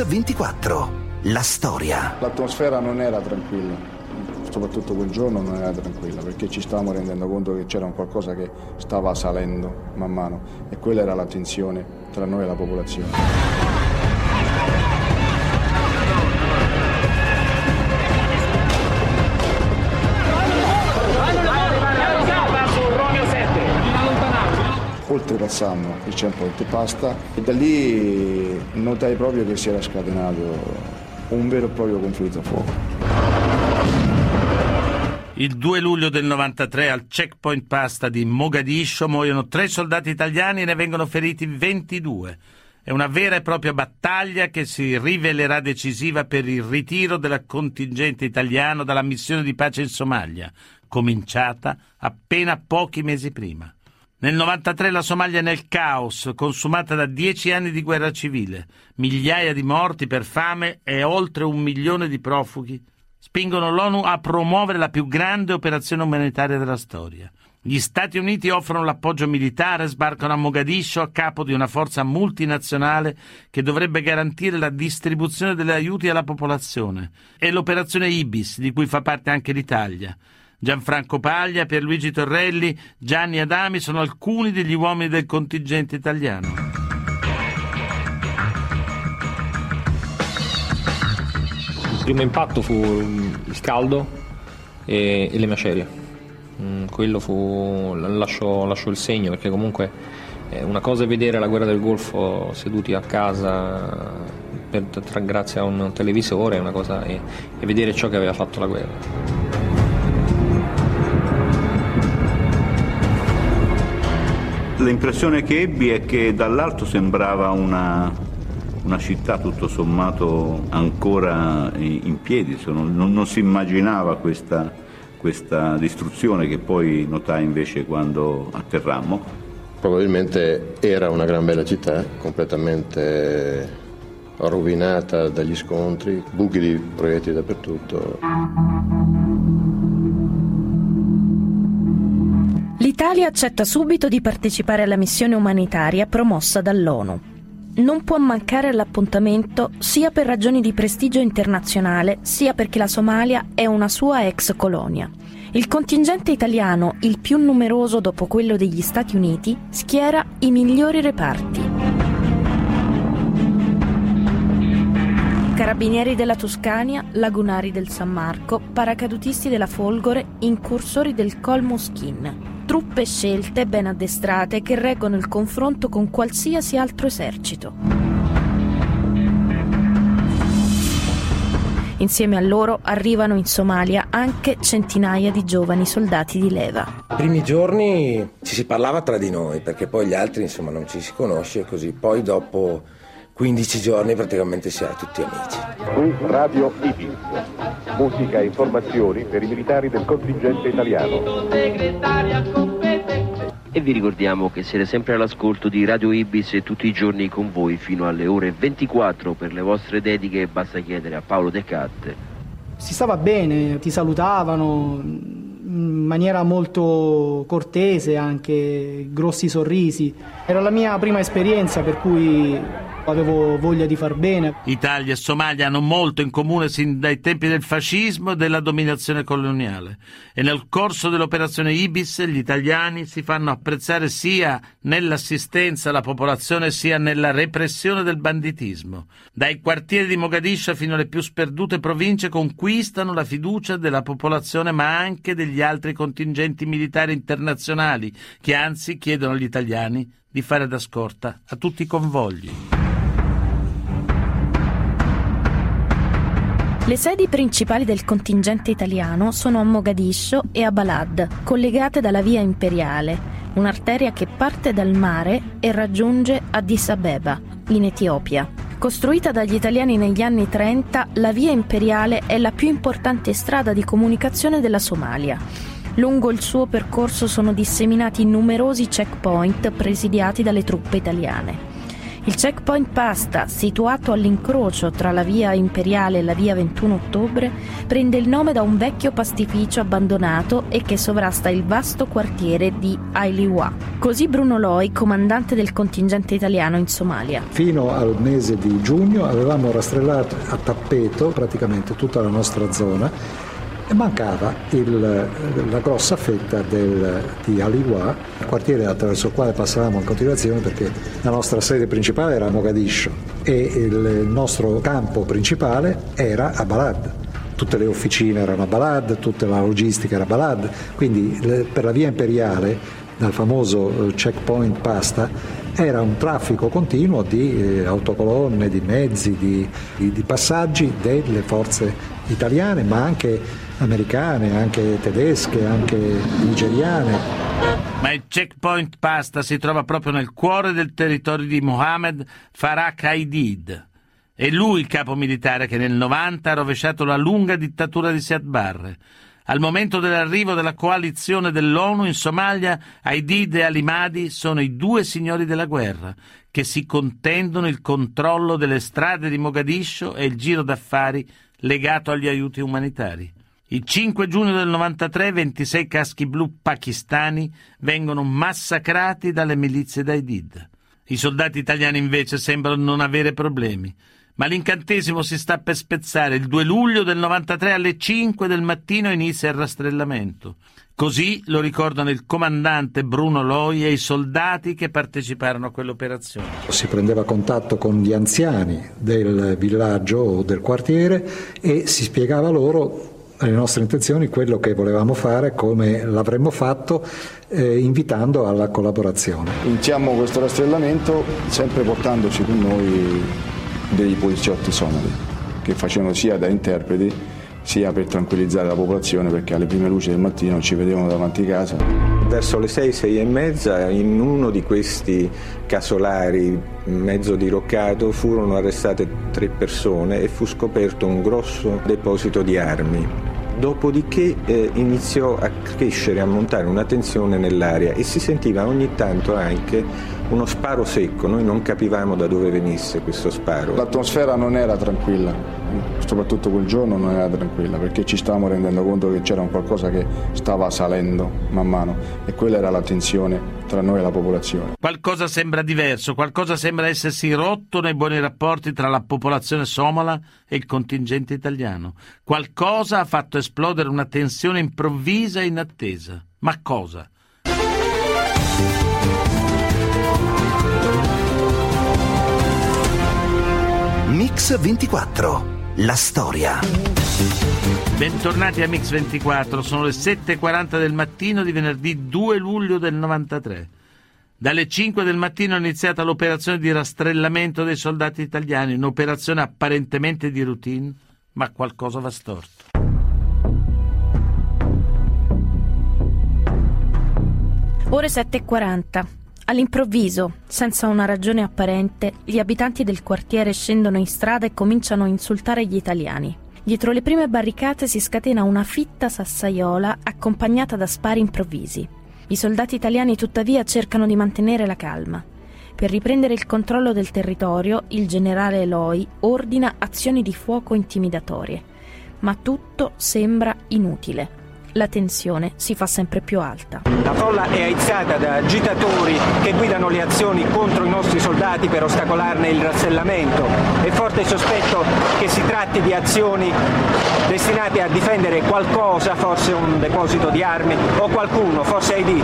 Mix 24. La storia. L'atmosfera non era tranquilla, soprattutto quel giorno non era tranquilla, perché ci stavamo rendendo conto che c'era un qualcosa che stava salendo man mano, e quella era la tensione tra noi e la popolazione. Oltrepassammo il centro Oltrepasta e da lì notai proprio che si era scatenato un vero e proprio conflitto a fuoco. Il 2 luglio del 93 al checkpoint Pasta di Mogadiscio muoiono 3 soldati italiani e ne vengono feriti 22. È una vera e propria battaglia che si rivelerà decisiva per il ritiro del contingente italiano dalla missione di pace in Somalia, cominciata appena pochi mesi prima. Nel 93 la Somalia è nel caos, consumata da 10 anni di guerra civile. Migliaia di morti per fame e oltre 1 milione di profughi spingono l'ONU a promuovere la più grande operazione umanitaria della storia. Gli Stati Uniti offrono l'appoggio militare, sbarcano a Mogadiscio a capo di una forza multinazionale che dovrebbe garantire la distribuzione degli aiuti alla popolazione. È l'operazione Ibis, di cui fa parte anche l'Italia. Gianfranco Paglia, Pierluigi Torrelli, Gianni Adami sono alcuni degli uomini del contingente italiano. Il primo impatto fu il caldo e le macerie. Quello lasciò il segno, perché comunque una cosa è vedere la guerra del Golfo seduti a casa grazie a un televisore, una cosa è vedere ciò che aveva fatto la guerra. L'impressione che ebbi è che dall'alto sembrava una città tutto sommato ancora in piedi, non si immaginava questa distruzione che poi notai invece quando atterrammo. Probabilmente era una gran bella città, completamente rovinata dagli scontri, buchi di proiettili dappertutto. L'Italia accetta subito di partecipare alla missione umanitaria promossa dall'ONU. Non può mancare l'appuntamento sia per ragioni di prestigio internazionale, sia perché la Somalia è una sua ex colonia. Il contingente italiano, il più numeroso dopo quello degli Stati Uniti, schiera i migliori reparti. Carabinieri della Toscana, lagunari del San Marco, paracadutisti della Folgore, incursori del Col Moschin. Truppe scelte, ben addestrate, che reggono il confronto con qualsiasi altro esercito. Insieme a loro arrivano in Somalia anche centinaia di giovani soldati di leva. I primi giorni ci si parlava tra di noi, perché poi gli altri insomma non ci si conosce, così poi dopo 15 giorni praticamente si era tutti amici. Qui Radio Ibis, musica e informazioni per i militari del contingente italiano. E vi ricordiamo che siete sempre all'ascolto di Radio Ibis e tutti i giorni con voi fino alle ore 24. Per le vostre dediche basta chiedere a Paolo De Cat. Si stava bene, ti salutavano in maniera molto cortese, anche grossi sorrisi. Era la mia prima esperienza, per cui avevo voglia di far bene. Italia e Somalia hanno molto in comune sin dai tempi del fascismo e della dominazione coloniale, e nel corso dell'operazione Ibis gli italiani si fanno apprezzare sia nell'assistenza alla popolazione sia nella repressione del banditismo. Dai quartieri di Mogadiscio fino alle più sperdute province conquistano la fiducia della popolazione, ma anche degli altri contingenti militari internazionali, che anzi chiedono agli italiani di fare da scorta a tutti i convogli. Le sedi principali del contingente italiano sono a Mogadiscio e a Balad, collegate dalla via imperiale, un'arteria che parte dal mare e raggiunge Addis Abeba, in Etiopia. Costruita dagli italiani negli anni 30, la via imperiale è la più importante strada di comunicazione della Somalia. Lungo il suo percorso sono disseminati numerosi checkpoint presidiati dalle truppe italiane. Il checkpoint Pasta, situato all'incrocio tra la via Imperiale e la via 21 Ottobre, prende il nome da un vecchio pastificio abbandonato e che sovrasta il vasto quartiere di Ailiwa. Così Bruno Loi, comandante del contingente italiano in Somalia. Fino al mese di giugno avevamo rastrellato a tappeto praticamente tutta la nostra zona. Mancava la grossa fetta di Aliwa, il quartiere attraverso il quale passavamo in continuazione, perché la nostra sede principale era a Mogadiscio e il nostro campo principale era a Balad. Tutte le officine erano a Balad, tutta la logistica era a Balad, quindi per la via Imperiale, dal famoso checkpoint Pasta, era un traffico continuo di autocolonne, di mezzi, di passaggi delle forze italiane, ma anche americane, anche tedesche, anche nigeriane. Ma il checkpoint Pasta si trova proprio nel cuore del territorio di Mohamed Farah Aidid. È lui il capo militare che nel 90 ha rovesciato la lunga dittatura di Siad Barre. Al momento dell'arrivo della coalizione dell'ONU in Somalia, Aidid e Ali Mahdi sono i due signori della guerra che si contendono il controllo delle strade di Mogadiscio e il giro d'affari legato agli aiuti umanitari. Il 5 giugno del 93, 26 caschi blu pakistani vengono massacrati dalle milizie d'Aidid. I soldati italiani invece sembrano non avere problemi. Ma l'incantesimo si sta per spezzare. Il 2 luglio del 93 alle 5 del mattino inizia il rastrellamento. Così lo ricordano il comandante Bruno Loi e i soldati che parteciparono a quell'operazione. Si prendeva contatto con gli anziani del villaggio o del quartiere e si spiegava loro le nostre intenzioni, quello che volevamo fare, come l'avremmo fatto, invitando alla collaborazione. Iniziamo questo rastrellamento sempre portandoci con noi dei poliziotti somali che facevano sia da interpreti sia per tranquillizzare la popolazione, perché alle prime luci del mattino ci vedevano davanti casa. Verso le 6:30 in uno di questi casolari mezzo diroccato furono arrestate 3 persone e fu scoperto un grosso deposito di armi. Dopodiché iniziò a crescere, a montare una tensione nell'area e si sentiva ogni tanto anche uno sparo secco. Noi non capivamo da dove venisse questo sparo. L'atmosfera non era tranquilla, soprattutto quel giorno non era tranquilla, perché ci stavamo rendendo conto che c'era un qualcosa che stava salendo man mano e quella era la tensione tra noi e la popolazione. Qualcosa sembra diverso, qualcosa sembra essersi rotto nei buoni rapporti tra la popolazione somala e il contingente italiano. Qualcosa ha fatto esplodere una tensione improvvisa e inattesa. Ma cosa? Mix 24, la storia. Bentornati a Mix 24, sono le 7:40 del mattino di venerdì 2 luglio del 93. Dalle 5 del mattino è iniziata l'operazione di rastrellamento dei soldati italiani, un'operazione apparentemente di routine, ma qualcosa va storto. Ore 7:40. All'improvviso, senza una ragione apparente, gli abitanti del quartiere scendono in strada e cominciano a insultare gli italiani. Dietro le prime barricate si scatena una fitta sassaiola accompagnata da spari improvvisi. I soldati italiani tuttavia cercano di mantenere la calma. Per riprendere il controllo del territorio, il generale Loi ordina azioni di fuoco intimidatorie. Ma tutto sembra inutile. La tensione si fa sempre più alta. La folla è aizzata da agitatori che guidano le azioni contro i nostri soldati per ostacolarne il rastrellamento. È forte il sospetto che si tratti di azioni destinate a difendere qualcosa, forse un deposito di armi o qualcuno, forse Aidid.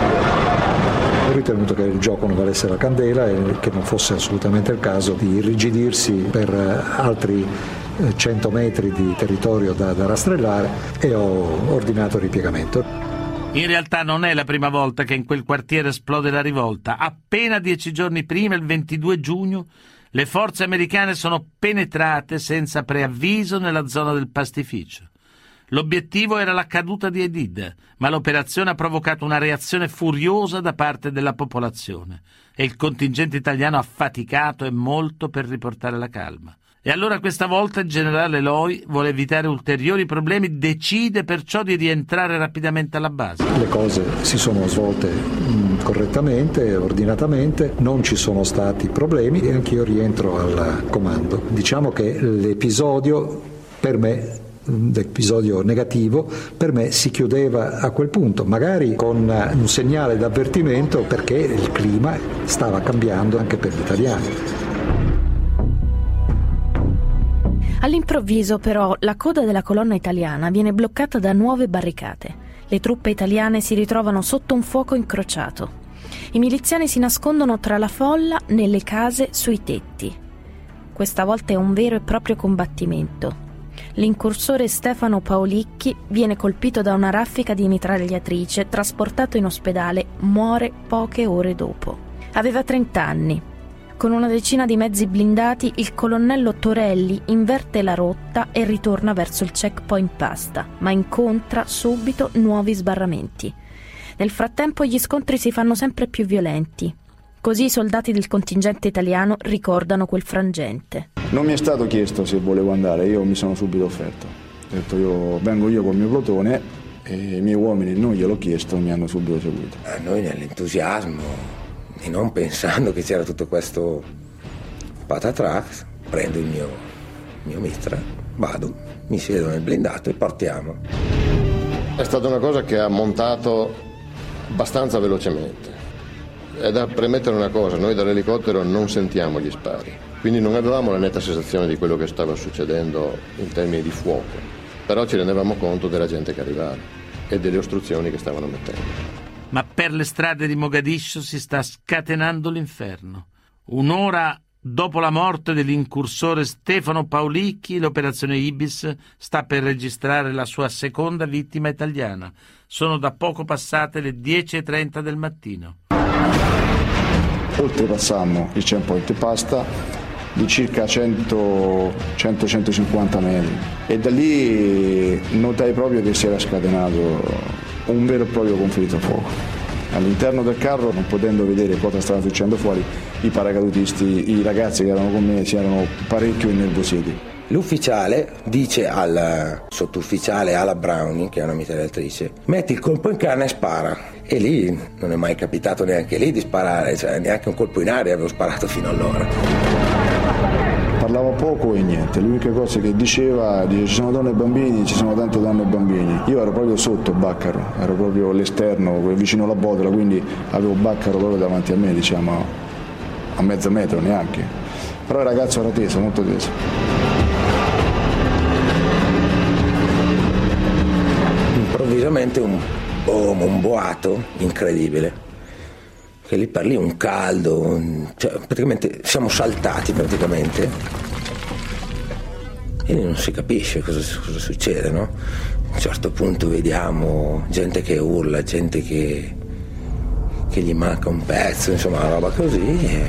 Ho ritenuto che il gioco non valesse la candela e che non fosse assolutamente il caso di irrigidirsi per altri 100 metri di territorio da rastrellare e ho ordinato il ripiegamento. In realtà non è la prima volta che in quel quartiere esplode la rivolta. Appena 10 giorni prima, il 22 giugno, le forze americane sono penetrate senza preavviso nella zona del pastificio. L'obiettivo era la caduta di Aidid, ma l'operazione ha provocato una reazione furiosa da parte della popolazione e il contingente italiano ha faticato e molto per riportare la calma. E allora questa volta il generale Loi vuole evitare ulteriori problemi, decide perciò di rientrare rapidamente alla base. Le cose si sono svolte correttamente, ordinatamente, non ci sono stati problemi e anch'io rientro al comando. Diciamo che l'episodio per me... l'episodio negativo per me si chiudeva a quel punto, magari con un segnale d'avvertimento, perché il clima stava cambiando anche per gli italiani. All'improvviso però la coda della colonna italiana viene bloccata da nuove barricate. Le truppe italiane si ritrovano sotto un fuoco incrociato. I miliziani si nascondono tra la folla, nelle case, sui tetti. Questa volta è un vero e proprio combattimento. L'incursore Stefano Paolicchi viene colpito da una raffica di mitragliatrice, trasportato in ospedale, muore poche ore dopo. Aveva 30 anni. Con una decina di mezzi blindati, il colonnello Torelli inverte la rotta e ritorna verso il checkpoint Pasta, ma incontra subito nuovi sbarramenti. Nel frattempo gli scontri si fanno sempre più violenti. Così i soldati del contingente italiano ricordano quel frangente. Non mi è stato chiesto se volevo andare, io mi sono subito offerto. Ho detto vengo io col mio plotone, e i miei uomini non gliel'ho chiesto, mi hanno subito seguito. A noi nell'entusiasmo e non pensando che c'era tutto questo patatrax, prendo il mio mitra, vado, mi siedo nel blindato e partiamo. È stata una cosa che ha montato abbastanza velocemente. È da premettere una cosa, noi dall'elicottero non sentiamo gli spari. Quindi non avevamo la netta sensazione di quello che stava succedendo in termini di fuoco, però ci rendevamo conto della gente che arrivava e delle ostruzioni che stavano mettendo. Ma per le strade di Mogadiscio si sta scatenando l'inferno. Un'ora dopo la morte dell'incursore Stefano Paolicchi, l'operazione Ibis sta per registrare la sua seconda vittima italiana. Sono da poco passate le 10:30 del mattino. Oltrepassammo il checkpoint Pasta di circa 100-150 metri e da lì notai proprio che si era scatenato un vero e proprio conflitto a fuoco. All'interno del carro, non potendo vedere cosa stava succedendo fuori, i paracadutisti, i ragazzi che erano con me si erano parecchio innervositi. L'ufficiale dice al sottufficiale Ala Browning, che è una mitragliatrice, metti il colpo in canna e spara. E lì non è mai capitato neanche lì di sparare, cioè neanche un colpo in aria avevo sparato fino allora. Parlava poco e niente, l'unica cosa che diceva ci sono donne e bambini, ci sono tante donne e bambini. Io ero proprio sotto Baccaro, ero proprio all'esterno, vicino alla botola, quindi avevo Baccaro proprio davanti a me, diciamo, a mezzo metro neanche. Però il ragazzo era teso, molto teso. Improvvisamente un boom, un boato incredibile. Che lì per lì un caldo, cioè praticamente siamo saltati praticamente e non si capisce cosa succede, no? A un certo punto vediamo gente che urla, gente che gli manca un pezzo, insomma una roba così e...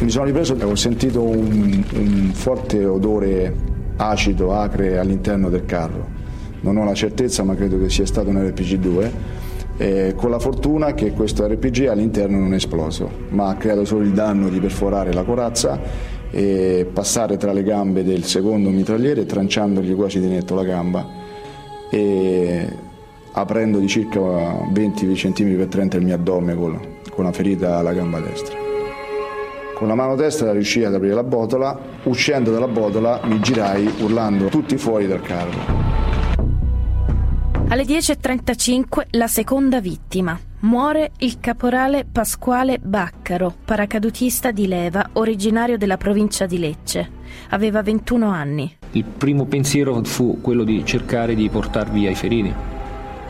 Mi sono ripreso e ho sentito un forte odore acido, acre all'interno del carro. Non ho la certezza, ma credo che sia stato un RPG-2. Con la fortuna che questo RPG all'interno non è esploso, ma ha creato solo il danno di perforare la corazza e passare tra le gambe del secondo mitragliere, tranciandogli quasi di netto la gamba e aprendo di circa 20 cm per 30 il mio addome con una ferita alla gamba destra. Con la mano destra riuscii ad aprire la botola, uscendo dalla botola mi girai urlando tutti fuori dal carro. Alle 10:35 la seconda vittima. Muore il caporale Pasquale Baccaro, paracadutista di leva, originario della provincia di Lecce. Aveva 21 anni. Il primo pensiero fu quello di cercare di portar via i feriti.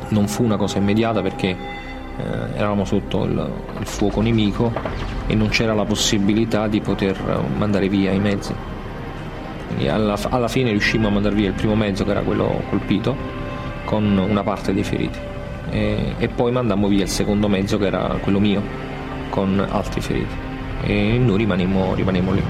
Non fu una cosa immediata perché eravamo sotto il fuoco nemico e non c'era la possibilità di poter mandare via i mezzi. Quindi alla fine riuscimmo a mandare via il primo mezzo, che era quello colpito, con una parte dei feriti e poi mandammo via il secondo mezzo, che era quello mio, con altri feriti, e noi rimanemmo lì.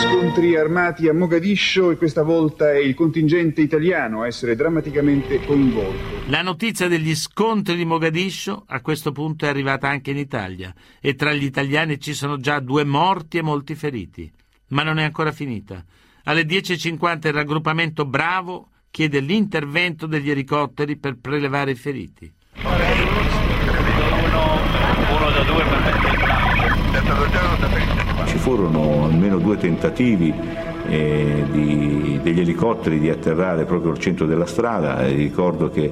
Scontri armati a Mogadiscio e questa volta è il contingente italiano a essere drammaticamente coinvolto. La notizia degli scontri di Mogadiscio a questo punto è arrivata anche in Italia e tra gli italiani ci sono già 2 morti e molti feriti. Ma non è ancora finita. Alle 10:50 il raggruppamento Bravo chiede l'intervento degli elicotteri per prelevare i feriti. Ci furono almeno due tentativi degli elicotteri di atterrare proprio al centro della strada. Ricordo che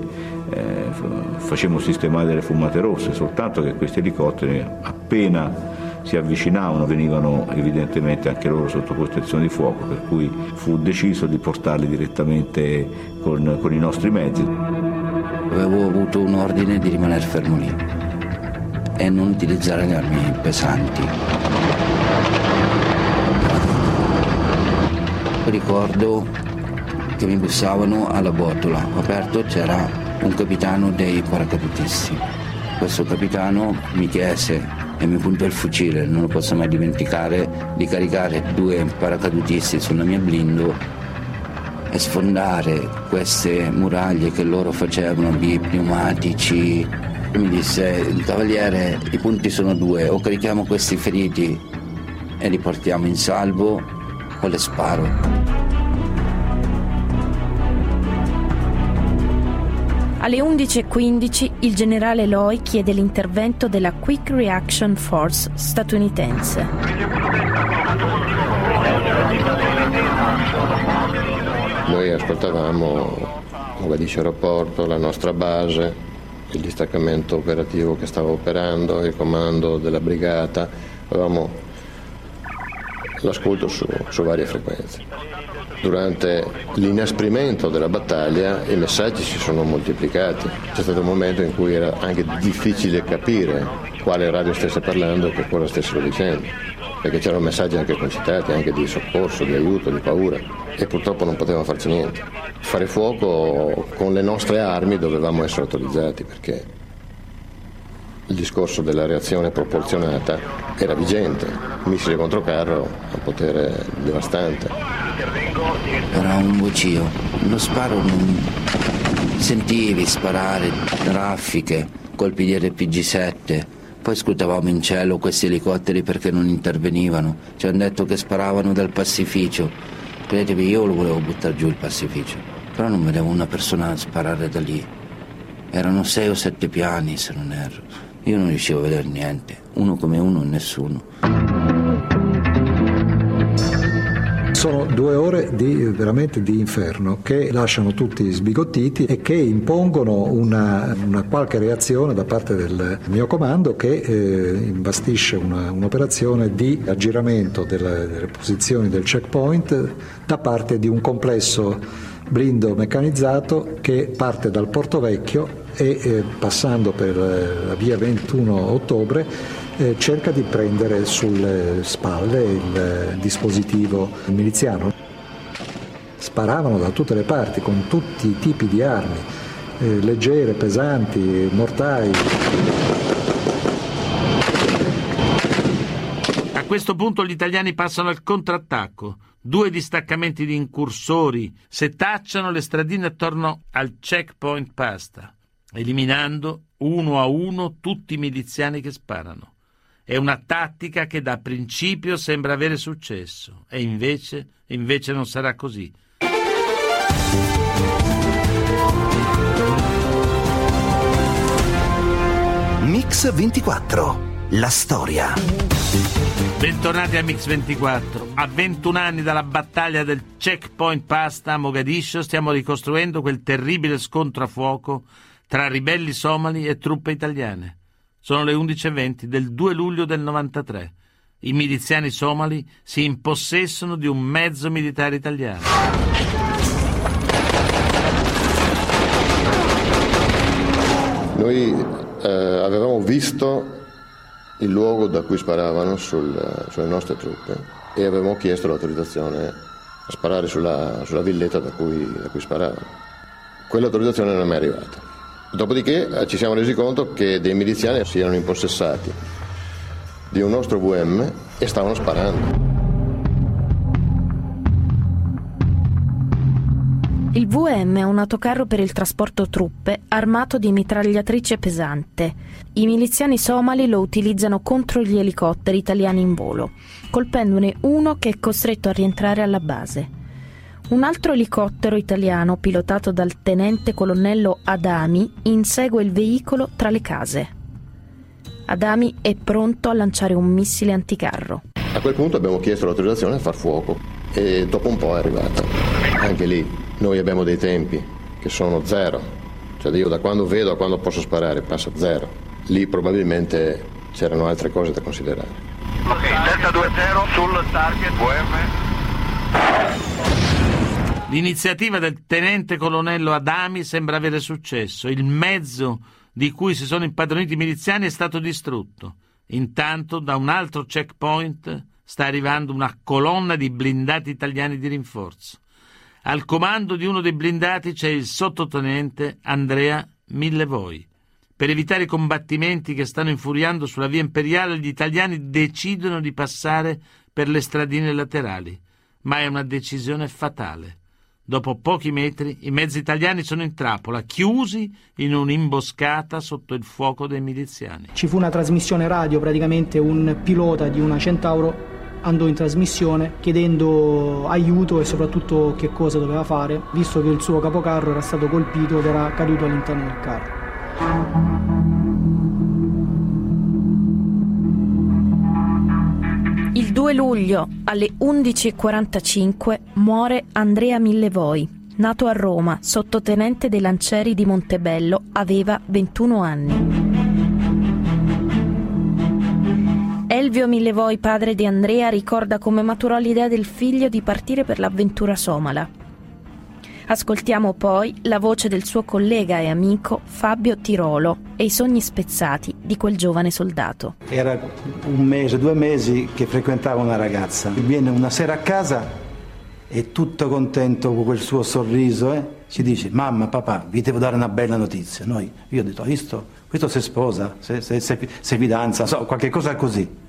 facemmo sistemare delle fumate rosse, soltanto che questi elicotteri appena si avvicinavano venivano evidentemente anche loro sotto protezione di fuoco, per cui fu deciso di portarli direttamente con i nostri mezzi. Avevo avuto un ordine di rimanere fermo lì e non utilizzare le armi pesanti. Ricordo che mi bussavano alla botola, ho aperto, c'era un capitano dei paracadutisti. Questo capitano mi chiese e mi puntò il fucile, non lo posso mai dimenticare, di caricare due paracadutisti sulla mia blindo e sfondare queste muraglie che loro facevano di pneumatici. Mi disse: cavaliere, i punti sono due, o carichiamo questi feriti e li portiamo in salvo o le sparo. Alle 11:15 il generale Loi chiede l'intervento della Quick Reaction Force statunitense. Noi ascoltavamo Mogadiscio Aeroporto, la nostra base, il distaccamento operativo che stava operando, il comando della brigata, avevamo l'ascolto su varie frequenze. Durante l'inasprimento della battaglia i messaggi si sono moltiplicati. C'è stato un momento in cui era anche difficile capire quale radio stesse parlando e che cosa stessero dicendo, perché c'erano messaggi anche concitati, anche di soccorso, di aiuto, di paura, e purtroppo non potevamo farci niente. Fare fuoco con le nostre armi dovevamo essere autorizzati, perché il discorso della reazione proporzionata era vigente, missile contro carro a potere devastante. Era un vocio, lo sparo non... Sentivi sparare raffiche, colpi di RPG-7, poi scrutavamo in cielo questi elicotteri perché non intervenivano. Ci hanno detto che sparavano dal passificio. Credetemi, io lo volevo buttare giù il passificio, però non vedevo una persona sparare da lì. Erano 6 o 7 piani, se non erro. Io non riuscivo a vedere niente, uno come uno, nessuno. Sono 2 ore veramente di inferno che lasciano tutti sbigottiti e che impongono una qualche reazione da parte del mio comando, che imbastisce un'operazione di aggiramento delle posizioni del checkpoint da parte di un complesso blindo meccanizzato che parte dal Porto Vecchio e passando per la via 21 ottobre cerca di prendere sulle spalle il dispositivo miliziano. Sparavano da tutte le parti con tutti i tipi di armi, leggere, pesanti, mortai. A questo punto gli italiani passano al contrattacco. 2 distaccamenti di incursori setacciano le stradine attorno al checkpoint Pasta, eliminando 1 a 1 tutti i miliziani che sparano. È una tattica che da principio sembra avere successo e invece non sarà così. Mix 24, la storia. Bentornati a Mix 24. A 21 anni dalla battaglia del checkpoint Pasta a Mogadiscio stiamo ricostruendo quel terribile scontro a fuoco tra ribelli somali e truppe italiane. Sono le 11:20 del 2 luglio del 93. I miliziani somali si impossessano di un mezzo militare italiano. Noi avevamo visto il luogo da cui sparavano sulle nostre truppe e avevamo chiesto l'autorizzazione a sparare sulla villetta da cui sparavano. Quell'autorizzazione non è mai arrivata. Dopodiché ci siamo resi conto che dei miliziani si erano impossessati di un nostro VM e stavano sparando. Il VM è un autocarro per il trasporto truppe armato di mitragliatrice pesante. I miliziani somali lo utilizzano contro gli elicotteri italiani in volo, colpendone uno che è costretto a rientrare alla base. Un altro elicottero italiano, pilotato dal tenente colonnello Adami, insegue il veicolo tra le case. Adami è pronto a lanciare un missile anticarro. A quel punto abbiamo chiesto l'autorizzazione a far fuoco e dopo un po' è arrivata. Anche lì noi abbiamo dei tempi che sono zero, cioè io da quando vedo a quando posso sparare passa zero. Lì probabilmente c'erano altre cose da considerare. Ok, delta 2-0 sul target VM. L'iniziativa del tenente colonnello Adami sembra avere successo. Il mezzo di cui si sono impadroniti i miliziani è stato distrutto. Intanto, da un altro checkpoint sta arrivando una colonna di blindati italiani di rinforzo. Al comando di uno dei blindati c'è il sottotenente Andrea Millevoi. Per evitare i combattimenti che stanno infuriando sulla via imperiale, gli italiani decidono di passare per le stradine laterali, ma è una decisione fatale. Dopo pochi metri i mezzi italiani sono in trappola, chiusi in un'imboscata sotto il fuoco dei miliziani. Ci fu una trasmissione radio, praticamente un pilota di una Centauro andò in trasmissione chiedendo aiuto e soprattutto che cosa doveva fare, visto che il suo capocarro era stato colpito ed era caduto all'interno del carro. Il 2 luglio alle 11:45 muore Andrea Millevoi. Nato a Roma, sottotenente dei lancieri di Montebello, aveva 21 anni. Elvio Millevoi, padre di Andrea, ricorda come maturò l'idea del figlio di partire per l'avventura somala. Ascoltiamo poi la voce del suo collega e amico Fabio Tirolo e i sogni spezzati di quel giovane soldato. Era un mese, 2 mesi che frequentava una ragazza. Viene una sera a casa e tutto contento con quel suo sorriso, ci dice: mamma, papà, vi devo dare una bella notizia. Io ho detto, questo si sposa, se fidanza, qualche cosa così.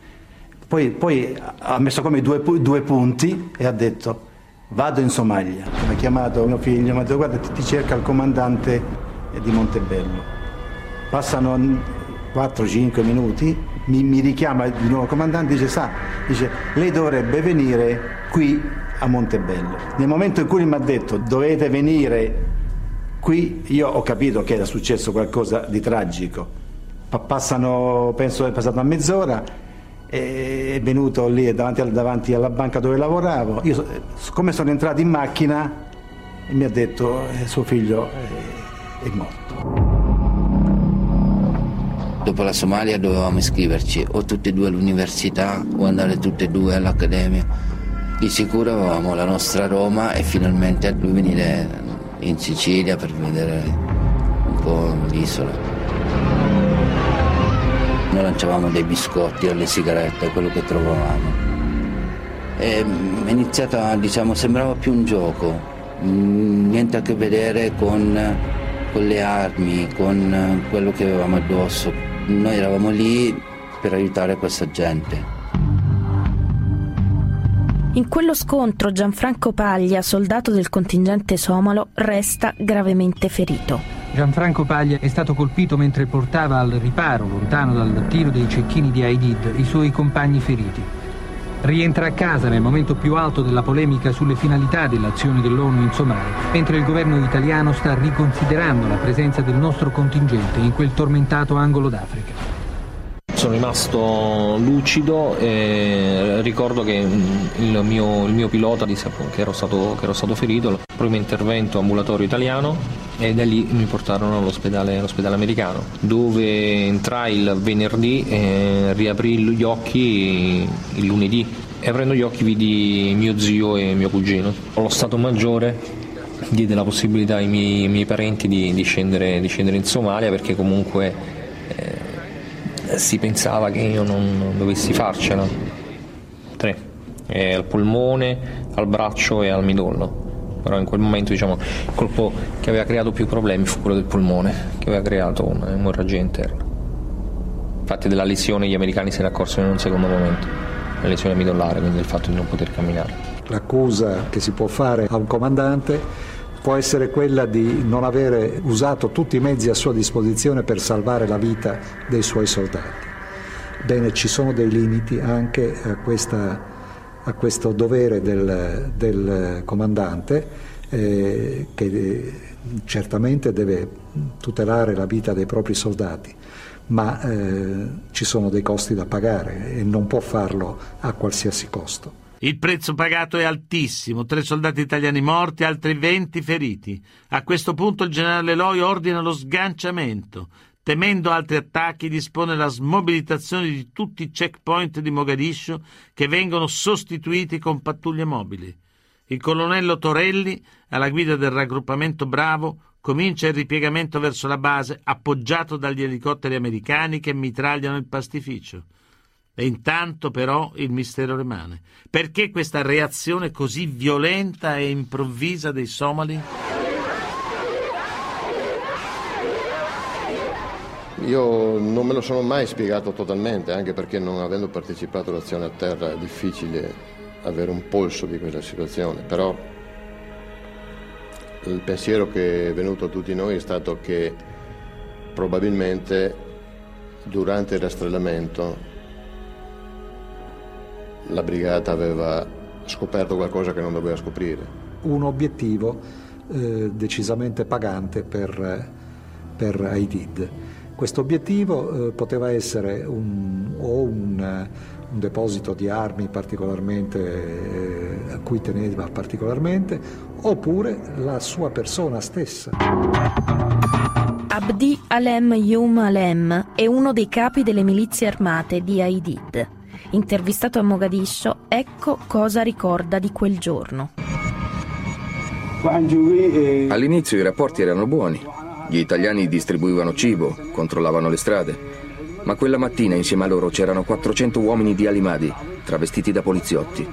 Poi ha messo come due punti e ha detto: vado in Somalia. Mi ha chiamato mio figlio, mi ha detto: guarda, ti cerca il comandante di Montebello. Passano 4-5 minuti, mi richiama il nuovo comandante, dice lei dovrebbe venire qui a Montebello. Nel momento in cui mi ha detto dovete venire qui, io ho capito che era successo qualcosa di tragico. Penso è passata mezz'ora, è venuto lì davanti alla banca dove lavoravo. Io, come sono entrato in macchina, mi ha detto suo figlio è morto. Dopo la Somalia dovevamo iscriverci o tutti e due all'università o andare tutti e due all'accademia. Di sicuro avevamo la nostra Roma e finalmente lui venire in Sicilia per vedere un po' l'isola. Noi lanciavamo dei biscotti o le sigarette, quello che trovavamo. È iniziata, sembrava più un gioco, niente a che vedere con le armi, con quello che avevamo addosso. Noi eravamo lì per aiutare questa gente. In quello scontro Gianfranco Paglia, soldato del contingente somalo, resta gravemente ferito. Gianfranco Paglia è stato colpito mentre portava al riparo, lontano dal tiro dei cecchini di Aidid, i suoi compagni feriti. Rientra a casa nel momento più alto della polemica sulle finalità dell'azione dell'ONU in Somalia, mentre il governo italiano sta riconsiderando la presenza del nostro contingente in quel tormentato angolo d'Africa. Sono rimasto lucido e ricordo che il mio pilota disse che ero stato ferito. Primo intervento ambulatorio italiano e da lì mi portarono all'ospedale americano, dove entrai il venerdì e riaprii gli occhi il lunedì, e aprendo gli occhi vidi mio zio e mio cugino. Lo Stato Maggiore diede la possibilità ai miei parenti di scendere in Somalia, perché comunque si pensava che io non dovessi farcela. 3, al polmone, al braccio e al midollo. Però in quel momento il colpo che aveva creato più problemi fu quello del polmone, che aveva creato un'emorragia interna. Infatti della lesione gli americani se ne accorsero in un secondo momento, la lesione midollare, quindi il fatto di non poter camminare. L'accusa che si può fare a un comandante può essere quella di non avere usato tutti i mezzi a sua disposizione per salvare la vita dei suoi soldati. Bene, ci sono dei limiti anche a questo dovere del comandante, che certamente deve tutelare la vita dei propri soldati, ma ci sono dei costi da pagare e non può farlo a qualsiasi costo. Il prezzo pagato è altissimo, 3 soldati italiani morti, altri 20 feriti. A questo punto il generale Loi ordina lo sganciamento. Temendo altri attacchi, dispone la smobilitazione di tutti i checkpoint di Mogadiscio, che vengono sostituiti con pattuglie mobili. Il colonnello Torelli, alla guida del raggruppamento Bravo, comincia il ripiegamento verso la base, appoggiato dagli elicotteri americani che mitragliano il pastificio. E intanto però il mistero rimane. Perché questa reazione così violenta e improvvisa dei somali? Io non me lo sono mai spiegato totalmente, anche perché non avendo partecipato all'azione a terra è difficile avere un polso di questa situazione. Però il pensiero che è venuto a tutti noi è stato che probabilmente durante il rastrellamento la brigata aveva scoperto qualcosa che non doveva scoprire. Un obiettivo decisamente pagante per Aidid. Questo obiettivo poteva essere un deposito di armi particolarmente, a cui teneva particolarmente, oppure la sua persona stessa. Abdi Alem Youm Alem è uno dei capi delle milizie armate di Aidid. Intervistato a Mogadiscio, ecco cosa ricorda di quel giorno. All'inizio i rapporti erano buoni. Gli italiani distribuivano cibo, controllavano le strade. Ma quella mattina insieme a loro c'erano 400 uomini di Ali Mahdi, travestiti da poliziotti.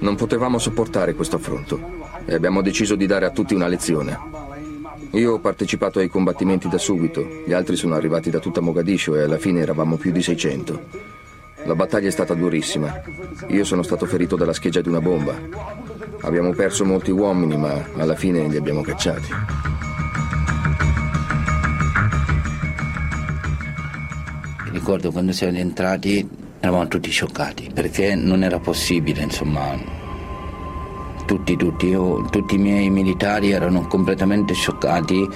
Non potevamo sopportare questo affronto e abbiamo deciso di dare a tutti una lezione. Io ho partecipato ai combattimenti da subito, gli altri sono arrivati da tutta Mogadiscio e alla fine eravamo più di 600. La battaglia è stata durissima. Io sono stato ferito dalla scheggia di una bomba. Abbiamo perso molti uomini, ma alla fine li abbiamo cacciati. Ricordo quando siamo entrati eravamo tutti scioccati, perché non era possibile, insomma. Tutti i miei militari erano completamente scioccati.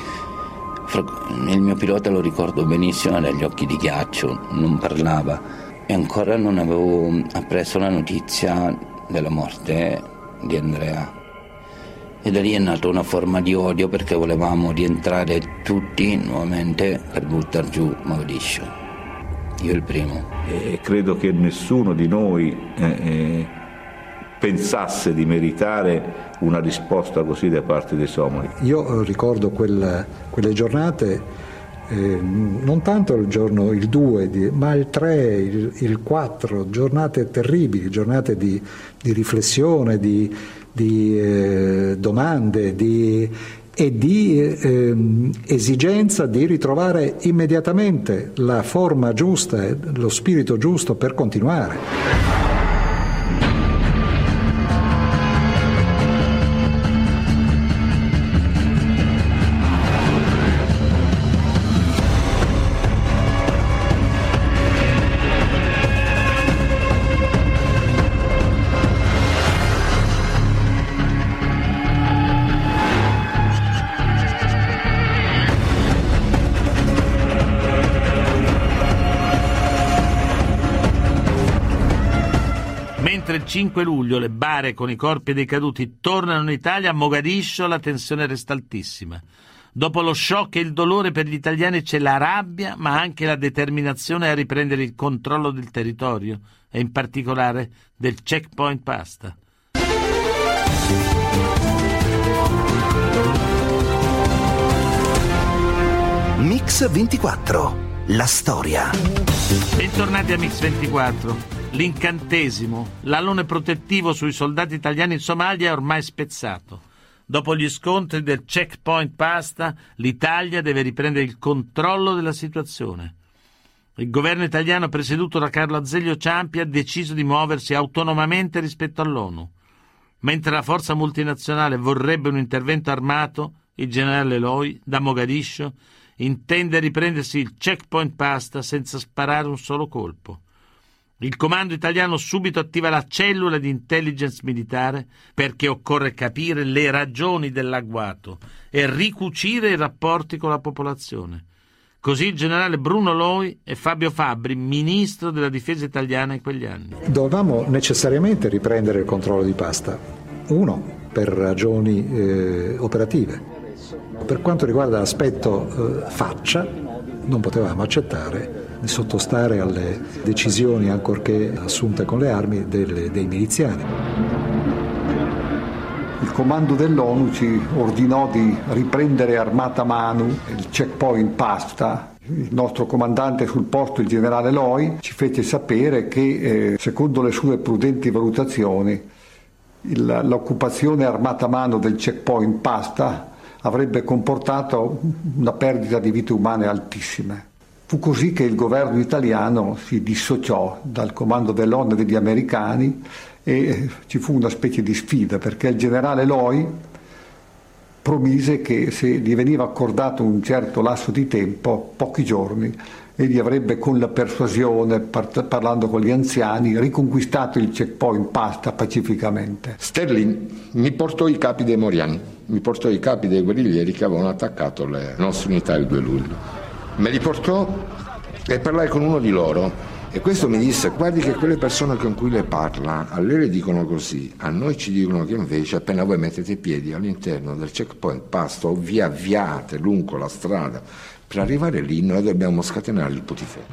Il mio pilota, lo ricordo benissimo, aveva gli occhi di ghiaccio, non parlava. E ancora non avevo appreso la notizia della morte di Andrea. E da lì è nata una forma di odio, perché volevamo rientrare tutti nuovamente per buttar giù Mogadiscio. Io il primo. E credo che nessuno di noi pensasse di meritare una risposta così da parte dei somali. Io ricordo quelle giornate. Non tanto il giorno, il 2, ma il 3, il 4, giornate terribili, giornate di riflessione, di domande e di esigenza di ritrovare immediatamente la forma giusta e lo spirito giusto per continuare. Il 5 luglio le bare con i corpi dei caduti tornano in Italia. A Mogadiscio la tensione resta altissima. Dopo lo shock e il dolore per gli italiani c'è la rabbia, ma anche la determinazione a riprendere il controllo del territorio e in particolare del checkpoint Pasta. Mix 24, la storia. Bentornati a Mix 24. L'incantesimo, l'alone protettivo sui soldati italiani in Somalia è ormai spezzato. Dopo gli scontri del checkpoint Pasta, l'Italia deve riprendere il controllo della situazione. Il governo italiano presieduto da Carlo Azeglio Ciampi ha deciso di muoversi autonomamente rispetto all'ONU. Mentre la forza multinazionale vorrebbe un intervento armato, il generale Loi, da Mogadiscio, intende riprendersi il checkpoint Pasta senza sparare un solo colpo. Il comando italiano subito attiva la cellula di intelligence militare perché occorre capire le ragioni dell'agguato e ricucire i rapporti con la popolazione. Così il generale Bruno Loi e Fabio Fabbri, ministro della difesa italiana in quegli anni. Dovevamo necessariamente riprendere il controllo di Pasta, uno, per ragioni operative. Per quanto riguarda l'aspetto faccia, non potevamo accettare di sottostare alle decisioni, ancorché assunte con le armi, dei miliziani. Il comando dell'ONU ci ordinò di riprendere armata mano il checkpoint Pasta. Il nostro comandante sul posto, il generale Loi, ci fece sapere che, secondo le sue prudenti valutazioni, l'occupazione armata mano del checkpoint Pasta avrebbe comportato una perdita di vite umane altissime. Fu così che il governo italiano si dissociò dal comando dell'ONU e degli americani e ci fu una specie di sfida, perché il generale Loi promise che se gli veniva accordato un certo lasso di tempo, pochi giorni, egli avrebbe con la persuasione, parlando con gli anziani, riconquistato il checkpoint Pasta pacificamente. Sterling mi portò i capi dei guerriglieri che avevano attaccato le nostre unità il 2 luglio. Me li portò e parlai con uno di loro e questo mi disse: guardi che quelle persone con cui le parla a lei le dicono così, a noi ci dicono che invece appena voi mettete i piedi all'interno del checkpoint Pasta o vi avviate lungo la strada per arrivare lì noi dobbiamo scatenare il putiferio.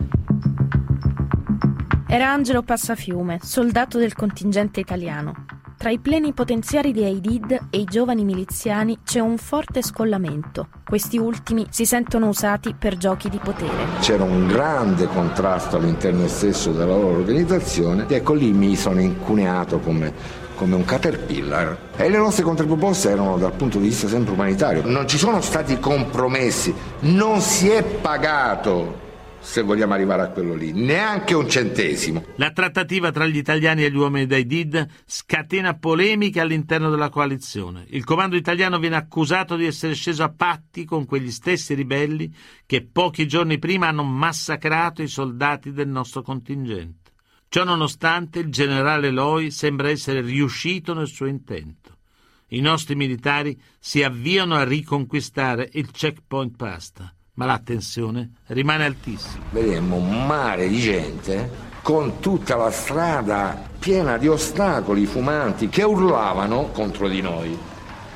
Era Angelo Passafiume, soldato del contingente italiano. Tra i plenipotenziari di Aidid e i giovani miliziani c'è un forte scollamento. Questi ultimi si sentono usati per giochi di potere. C'era un grande contrasto all'interno stesso della loro organizzazione e ecco lì mi sono incuneato come un caterpillar. E le nostre controproposte erano dal punto di vista sempre umanitario. Non ci sono stati compromessi, non si è pagato. Se vogliamo arrivare a quello lì, neanche un centesimo. La trattativa tra gli italiani e gli uomini di Aidid scatena polemiche all'interno della coalizione. Il comando italiano viene accusato di essere sceso a patti con quegli stessi ribelli che pochi giorni prima hanno massacrato i soldati del nostro contingente. Ciò nonostante, il generale Loi sembra essere riuscito nel suo intento. I nostri militari si avviano a riconquistare il checkpoint Pasta. Ma la tensione rimane altissima. Vedemmo un mare di gente con tutta la strada piena di ostacoli fumanti che urlavano contro di noi.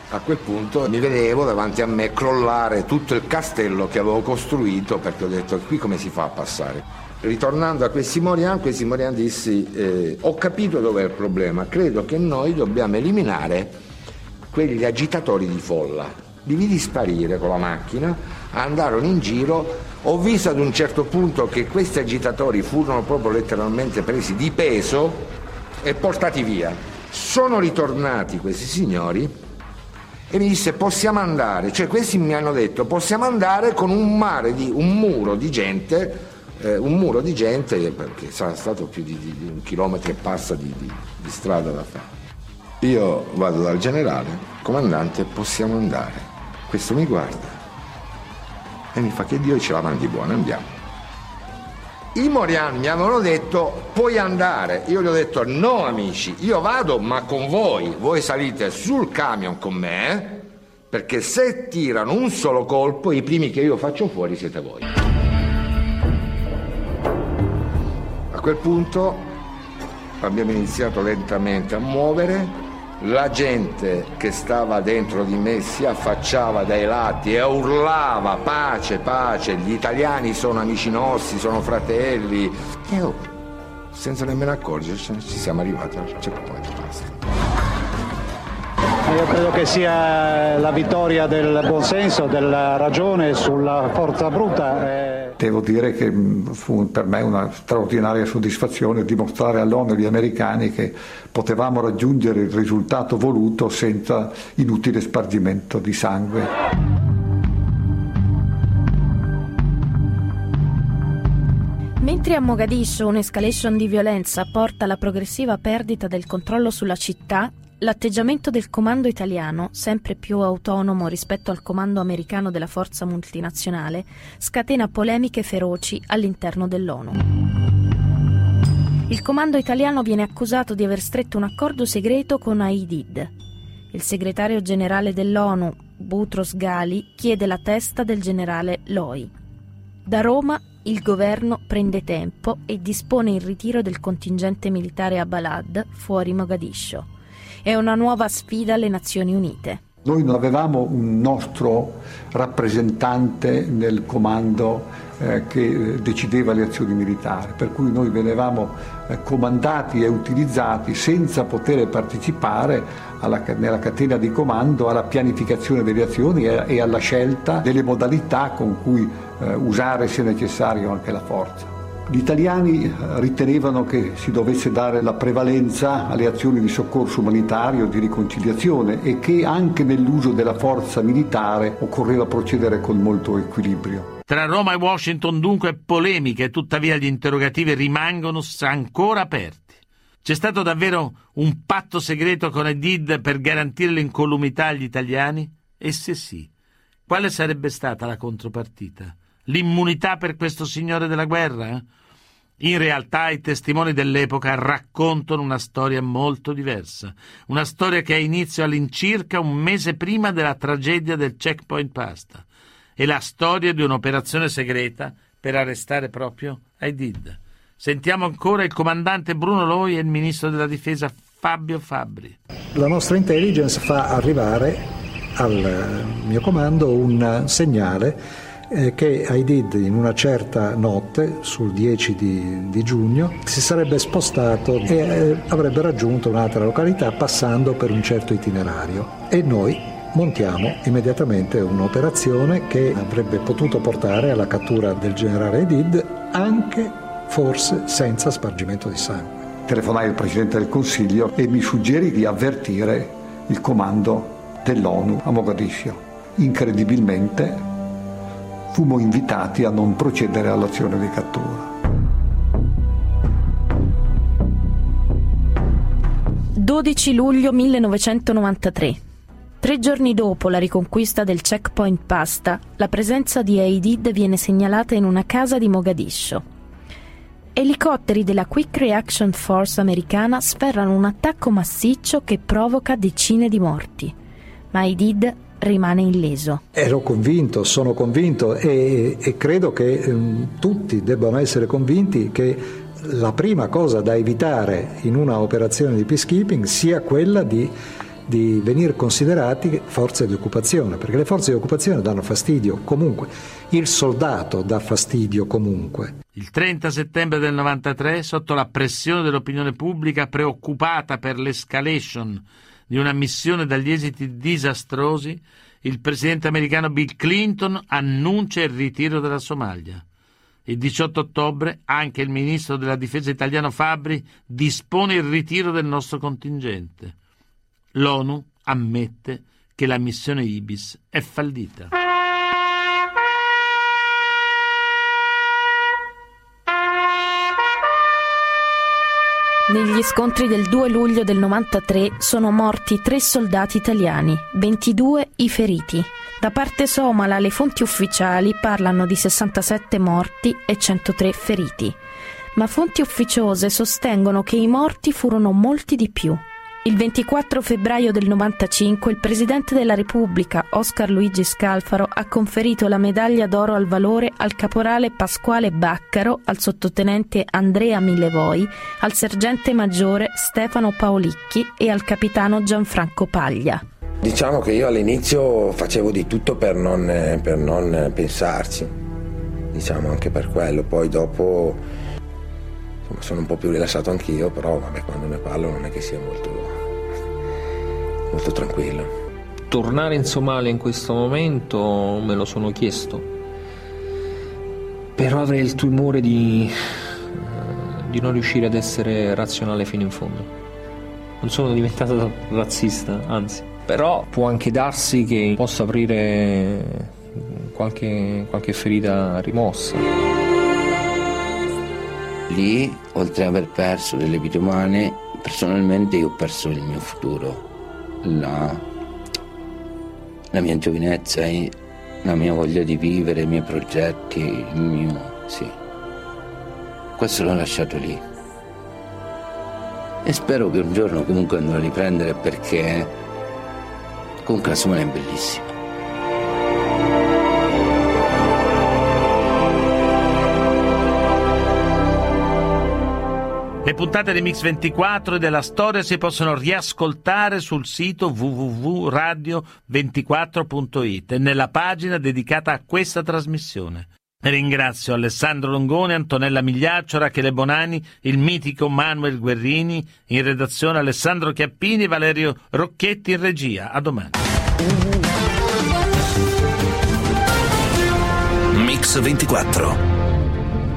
A quel punto mi vedevo davanti a me crollare tutto il castello che avevo costruito, perché ho detto: qui come si fa a passare? Ritornando a questi Morian dissi: ho capito dov'è il problema, credo che noi dobbiamo eliminare quegli agitatori di folla. Li vidi sparire con la macchina, andarono in giro, ho visto ad un certo punto che questi agitatori furono proprio letteralmente presi di peso e portati via. Sono ritornati questi signori e mi disse: possiamo andare, cioè questi mi hanno detto possiamo andare con un muro di gente, perché sarà stato più di un chilometro e passa di strada da fare. Io vado dal generale: comandante, possiamo andare. Questo mi guarda e mi fa: che Dio ce la mandi buona, andiamo. I Morian mi avevano detto: puoi andare. Io gli ho detto: no amici, io vado ma con voi. Voi salite sul camion con me, perché se tirano un solo colpo i primi che io faccio fuori siete voi. A quel punto abbiamo iniziato lentamente a muovere. La gente che stava dentro di me si affacciava dai lati e urlava: pace, pace, gli italiani sono amici nostri, sono fratelli. E senza nemmeno accorgerci, ci siamo arrivati al checkpoint Pasta. Io credo che sia la vittoria del buonsenso, della ragione sulla forza bruta. Devo dire che fu per me una straordinaria soddisfazione dimostrare all'ONU e agli americani che potevamo raggiungere il risultato voluto senza inutile spargimento di sangue. Mentre a Mogadiscio un'escalation di violenza porta alla progressiva perdita del controllo sulla città, L'atteggiamento del comando italiano, sempre più autonomo rispetto al comando americano della forza multinazionale, scatena polemiche feroci all'interno dell'ONU. Il comando italiano viene accusato di aver stretto un accordo segreto con Aidid. Il segretario generale dell'ONU, Boutros Ghali, chiede la testa del generale Loi. Da Roma il governo prende tempo e dispone il ritiro del contingente militare a Balad, fuori Mogadiscio. È una nuova sfida alle Nazioni Unite. Noi non avevamo un nostro rappresentante nel comando che decideva le azioni militari, per cui noi venivamo comandati e utilizzati senza poter partecipare nella catena di comando alla pianificazione delle azioni e alla scelta delle modalità con cui usare se necessario anche la forza. Gli italiani ritenevano che si dovesse dare la prevalenza alle azioni di soccorso umanitario, di riconciliazione, e che anche nell'uso della forza militare occorreva procedere con molto equilibrio. Tra Roma e Washington dunque polemiche, tuttavia gli interrogativi rimangono ancora aperti. C'è stato davvero un patto segreto con Aidid per garantire l'incolumità agli italiani? E se sì, quale sarebbe stata la contropartita? L'immunità per questo signore della guerra? In realtà i testimoni dell'epoca raccontano una storia molto diversa, una storia che ha inizio all'incirca un mese prima della tragedia del Checkpoint Pasta. È la storia di un'operazione segreta per arrestare proprio Aidid. Sentiamo ancora il comandante Bruno Loi e il ministro della difesa Fabio Fabbri. La nostra intelligence fa arrivare al mio comando un segnale che Aidid in una certa notte, sul 10 di giugno, si sarebbe spostato e avrebbe raggiunto un'altra località passando per un certo itinerario. E noi montiamo immediatamente un'operazione che avrebbe potuto portare alla cattura del generale Aidid, anche forse senza spargimento di sangue. Telefonai al Presidente del Consiglio e mi suggerì di avvertire il comando dell'ONU a Mogadiscio. Incredibilmente fummo invitati a non procedere all'azione di cattura. «12 luglio 1993». 3 giorni dopo la riconquista del Checkpoint Pasta, la presenza di Aidid viene segnalata in una casa di Mogadiscio. Elicotteri della Quick Reaction Force americana sferrano un attacco massiccio che provoca decine di morti, ma Aidid rimane illeso. Ero convinto, sono convinto e credo che tutti debbano essere convinti che la prima cosa da evitare in una operazione di peacekeeping sia quella di venire considerati forze di occupazione, perché le forze di occupazione danno fastidio comunque, il soldato dà fastidio comunque. Il 30 settembre del 93, sotto la pressione dell'opinione pubblica preoccupata per l'escalation di una missione dagli esiti disastrosi, il presidente americano Bill Clinton annuncia il ritiro dalla Somalia. Il 18 ottobre anche il ministro della difesa italiano Fabbri dispone il ritiro del nostro contingente. L'ONU ammette che la missione Ibis è fallita. Negli scontri del 2 luglio del 93 sono morti 3 soldati italiani, 22 i feriti. Da parte somala le fonti ufficiali parlano di 67 morti e 103 feriti, ma fonti ufficiose sostengono che i morti furono molti di più. Il 24 febbraio del 95 il Presidente della Repubblica, Oscar Luigi Scalfaro, ha conferito la medaglia d'oro al valore al caporale Pasquale Baccaro, al sottotenente Andrea Millevoi, al sergente maggiore Stefano Paolicchi e al capitano Gianfranco Paglia. Diciamo che io all'inizio facevo di tutto per non pensarci, diciamo anche per quello, poi dopo insomma, sono un po' più rilassato anch'io, però vabbè, quando ne parlo non è che sia molto tranquillo. Tornare in Somalia in questo momento me lo sono chiesto, però avrei il timore di non riuscire ad essere razionale fino in fondo. Non sono diventato razzista, anzi, però può anche darsi che possa aprire qualche ferita rimossa. Lì, oltre ad aver perso delle vite umane, personalmente io ho perso il mio futuro. la mia giovinezza, la mia voglia di vivere, i miei progetti, il mio... sì. Questo l'ho lasciato lì. E spero che un giorno comunque andrò a riprendere, perché comunque la Sommalia è bellissima. Le puntate di Mix 24 e della storia si possono riascoltare sul sito www.radio24.it e nella pagina dedicata a questa trasmissione. Ringrazio Alessandro Longone, Antonella Migliaccio, Rachele Bonani, il mitico Manuel Guerrini, in redazione Alessandro Chiappini, Valerio Rocchetti in regia. A domani. Mix 24